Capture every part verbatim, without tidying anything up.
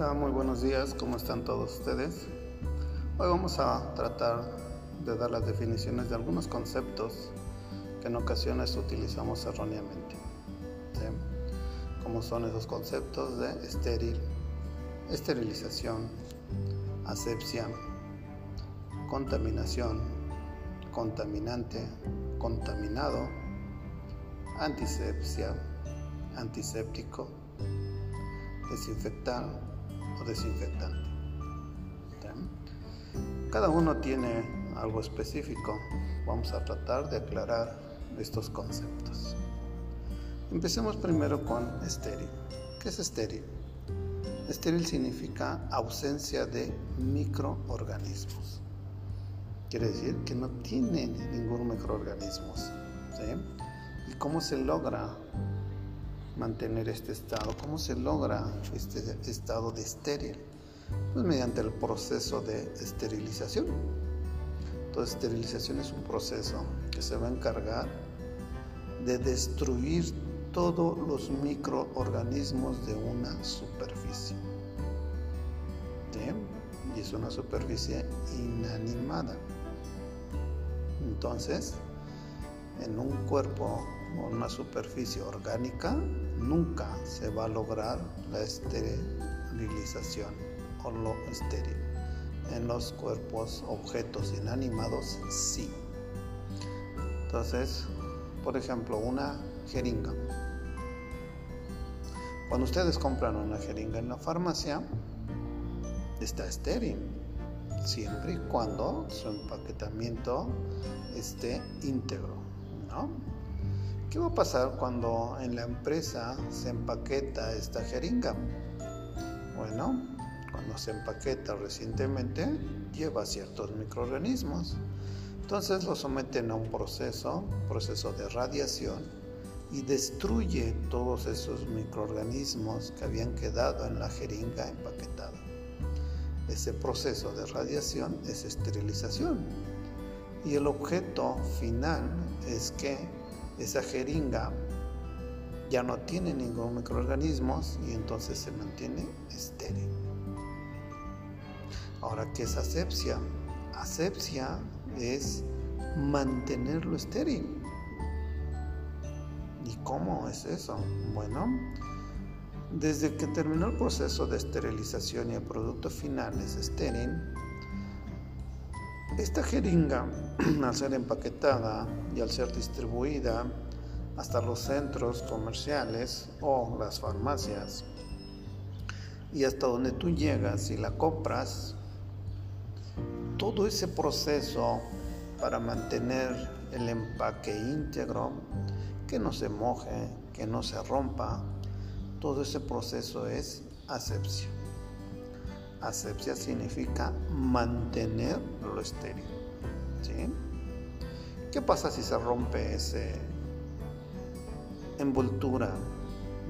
Hola, muy buenos días, ¿cómo están todos ustedes? Hoy vamos a tratar de dar las definiciones de algunos conceptos que en ocasiones utilizamos erróneamente, ¿sí? Como son esos conceptos de estéril, esterilización, asepsia, contaminación, contaminante, contaminado, antisepsia, antiséptico, desinfectar o desinfectante. Cada uno tiene algo específico. Vamos a tratar de aclarar estos conceptos. Empecemos primero con estéril. ¿Qué es estéril? Estéril significa ausencia de microorganismos. Quiere decir que no tiene ningún microorganismo, ¿sí? ¿Y cómo se logra mantener este estado? ¿Cómo se logra este estado de estéril? Pues mediante el proceso de esterilización. Entonces, esterilización es un proceso que se va a encargar de destruir todos los microorganismos de una superficie. ¿Sí? Y es una superficie inanimada. Entonces, en un cuerpo o una superficie orgánica nunca se va a lograr la esterilización o lo estéril. En los cuerpos, objetos inanimados, sí. Entonces, por ejemplo, una jeringa. Cuando ustedes compran una jeringa en la farmacia, está estéril, siempre y cuando su empaquetamiento esté íntegro, ¿no? ¿Qué va a pasar cuando en la empresa se empaqueta esta jeringa? Bueno, cuando se empaqueta recientemente, lleva ciertos microorganismos. Entonces lo someten a un proceso, proceso de radiación, y destruye todos esos microorganismos que habían quedado en la jeringa empaquetada. Ese proceso de radiación es esterilización. Y el objeto final es que esa jeringa ya no tiene ningún microorganismo y entonces se mantiene estéril. Ahora, ¿qué es asepsia? Asepsia es mantenerlo estéril. ¿Y cómo es eso? Bueno, desde que terminó el proceso de esterilización y el producto final es estéril, esta jeringa, al ser empaquetada y al ser distribuida hasta los centros comerciales o las farmacias, y hasta donde tú llegas y la compras, todo ese proceso para mantener el empaque íntegro, que no se moje, que no se rompa, todo ese proceso es asepsia. Asepsia significa mantener lo estéril, ¿sí? ¿Qué pasa si se rompe esa envoltura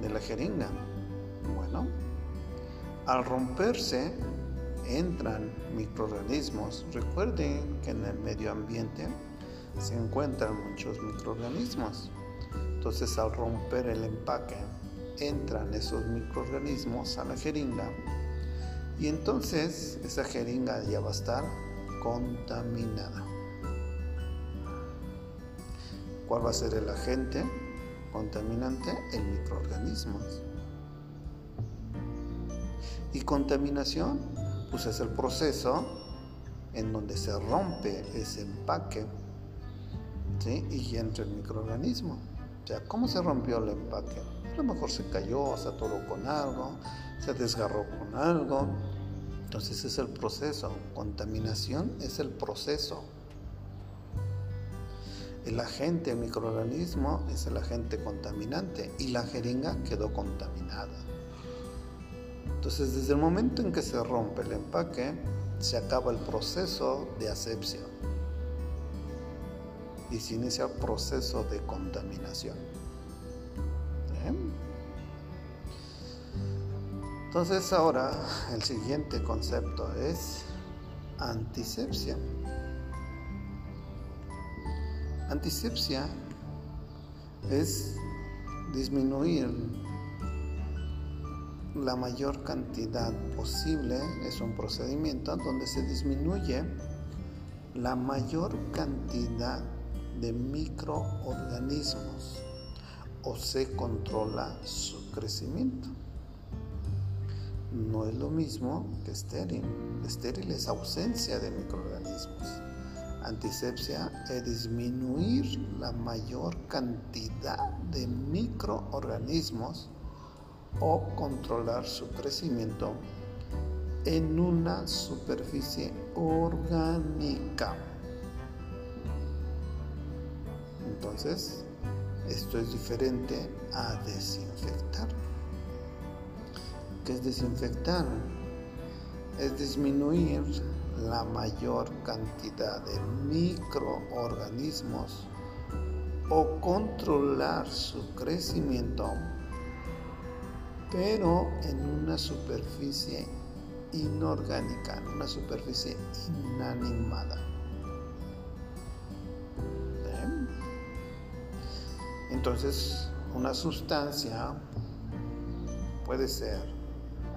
de la jeringa? Bueno, al romperse entran microorganismos. Recuerden que en el medio ambiente se encuentran muchos microorganismos. Entonces, al romper el empaque, entran esos microorganismos a la jeringa. Y entonces esa jeringa ya va a estar contaminada. ¿Cuál va a ser el agente contaminante? El microorganismo. Y contaminación, pues es el proceso en donde se rompe ese empaque, ¿sí? Y entra el microorganismo. O sea, ¿cómo se rompió el empaque? A lo mejor se cayó, se atoró con algo, se desgarró con algo. Entonces es el proceso. Contaminación es el proceso. El agente microorganismo es el agente contaminante y la jeringa quedó contaminada. Entonces, desde el momento en que se rompe el empaque, se acaba el proceso de asepsia y se inicia el proceso de contaminación. Entonces, ahora el siguiente concepto es antisepsia. Antisepsia es disminuir la mayor cantidad posible. Es un procedimiento donde se disminuye la mayor cantidad de microorganismos o se controla su crecimiento. No es lo mismo que estéril. Estéril es ausencia de microorganismos. Antisepsia es disminuir la mayor cantidad de microorganismos o controlar su crecimiento en una superficie orgánica. Entonces, esto es diferente a desinfectar. ¿Qué es desinfectar? Es disminuir la mayor cantidad de microorganismos o controlar su crecimiento, pero en una superficie inorgánica, en una superficie inanimada. ¿Bien? Entonces, una sustancia puede ser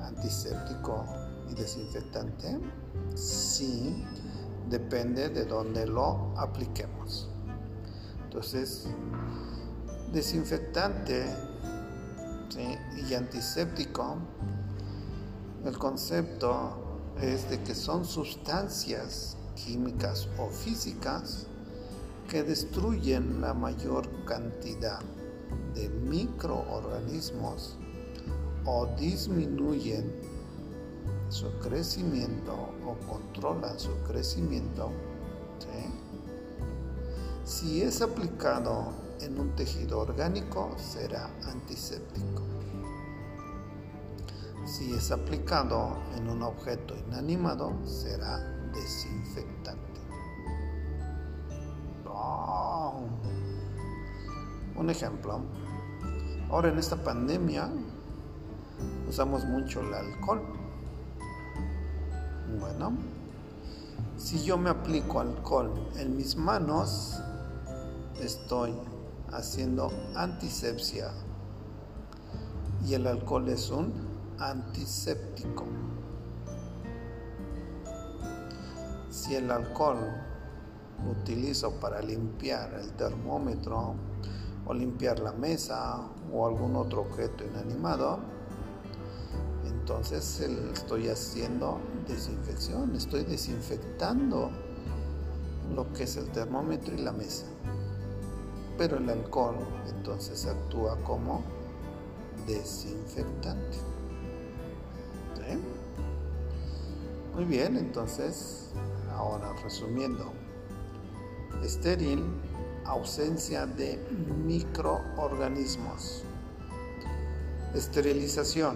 antiséptico y desinfectante, sí, depende de dónde lo apliquemos. Entonces, desinfectante, ¿sí?, y antiséptico, el concepto es de que son sustancias químicas o físicas que destruyen la mayor cantidad de microorganismos o disminuyen su crecimiento o controlan su crecimiento, ¿sí? Si es aplicado en un tejido orgánico, será antiséptico. Si es aplicado en un objeto inanimado, será desinfectante. Oh. Un ejemplo. Ahora en esta pandemia usamos mucho el alcohol. Bueno, si yo me aplico alcohol en mis manos, estoy haciendo antisepsia. Y el alcohol es un antiséptico. Si el alcohol lo utilizo para limpiar el termómetro o limpiar la mesa o algún otro objeto inanimado, entonces estoy haciendo desinfección, estoy desinfectando lo que es el termómetro y la mesa. Pero el alcohol entonces actúa como desinfectante. Muy bien, entonces, ahora resumiendo, estéril, ausencia de microorganismos. Esterilización,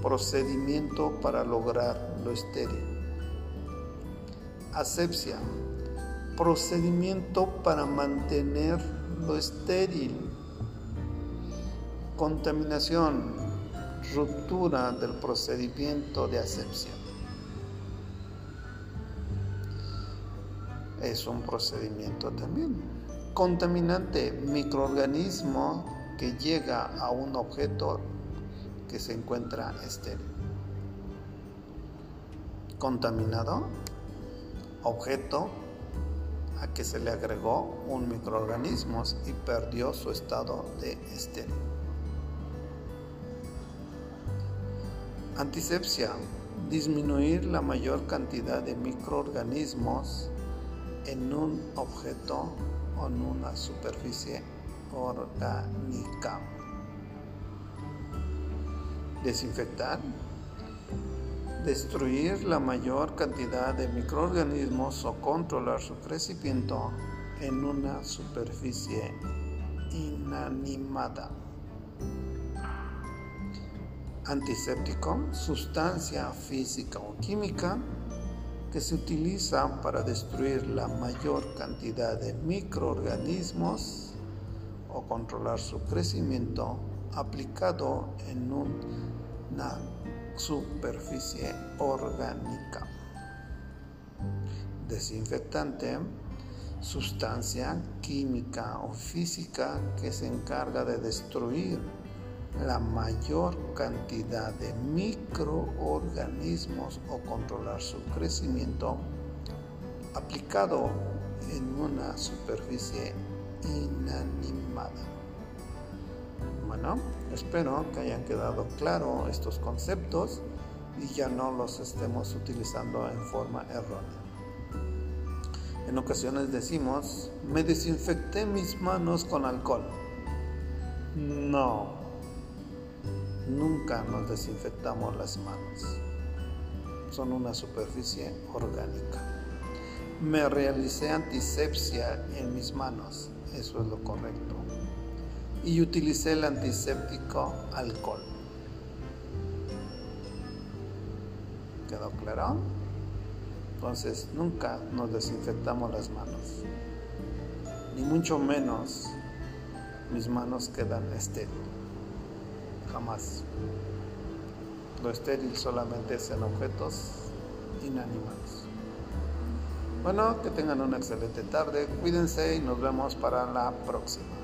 procedimiento para lograr lo estéril. Asepsia, procedimiento para mantener lo estéril. Contaminación, ruptura del procedimiento de asepsia. Es un procedimiento también. Contaminante, microorganismo que llega a un objeto que se encuentra estéril. Contaminado, objeto a que se le agregó un microorganismo y perdió su estado de estéril. Antisepsia, disminuir la mayor cantidad de microorganismos en un objeto o en una superficie orgánica. Desinfectar, destruir la mayor cantidad de microorganismos o controlar su crecimiento en una superficie inanimada. Antiséptico, sustancia física o química que se utiliza para destruir la mayor cantidad de microorganismos o controlar su crecimiento, aplicado en una superficie orgánica. Desinfectante, sustancia química o física que se encarga de destruir la mayor cantidad de microorganismos o controlar su crecimiento aplicado en una superficie inanimada. Bueno, espero que hayan quedado claro estos conceptos y ya no los estemos utilizando en forma errónea. En ocasiones decimos, me desinfecté mis manos con alcohol. No, nunca nos desinfectamos las manos. Son una superficie orgánica. Me realicé antisepsia en mis manos. Eso es lo correcto. Y utilicé el antiséptico alcohol. ¿Quedó claro? Entonces, nunca nos desinfectamos las manos. Ni mucho menos mis manos quedan estériles. Jamás. Lo estéril solamente es en objetos inanimados. Bueno, que tengan una excelente tarde. Cuídense y nos vemos para la próxima.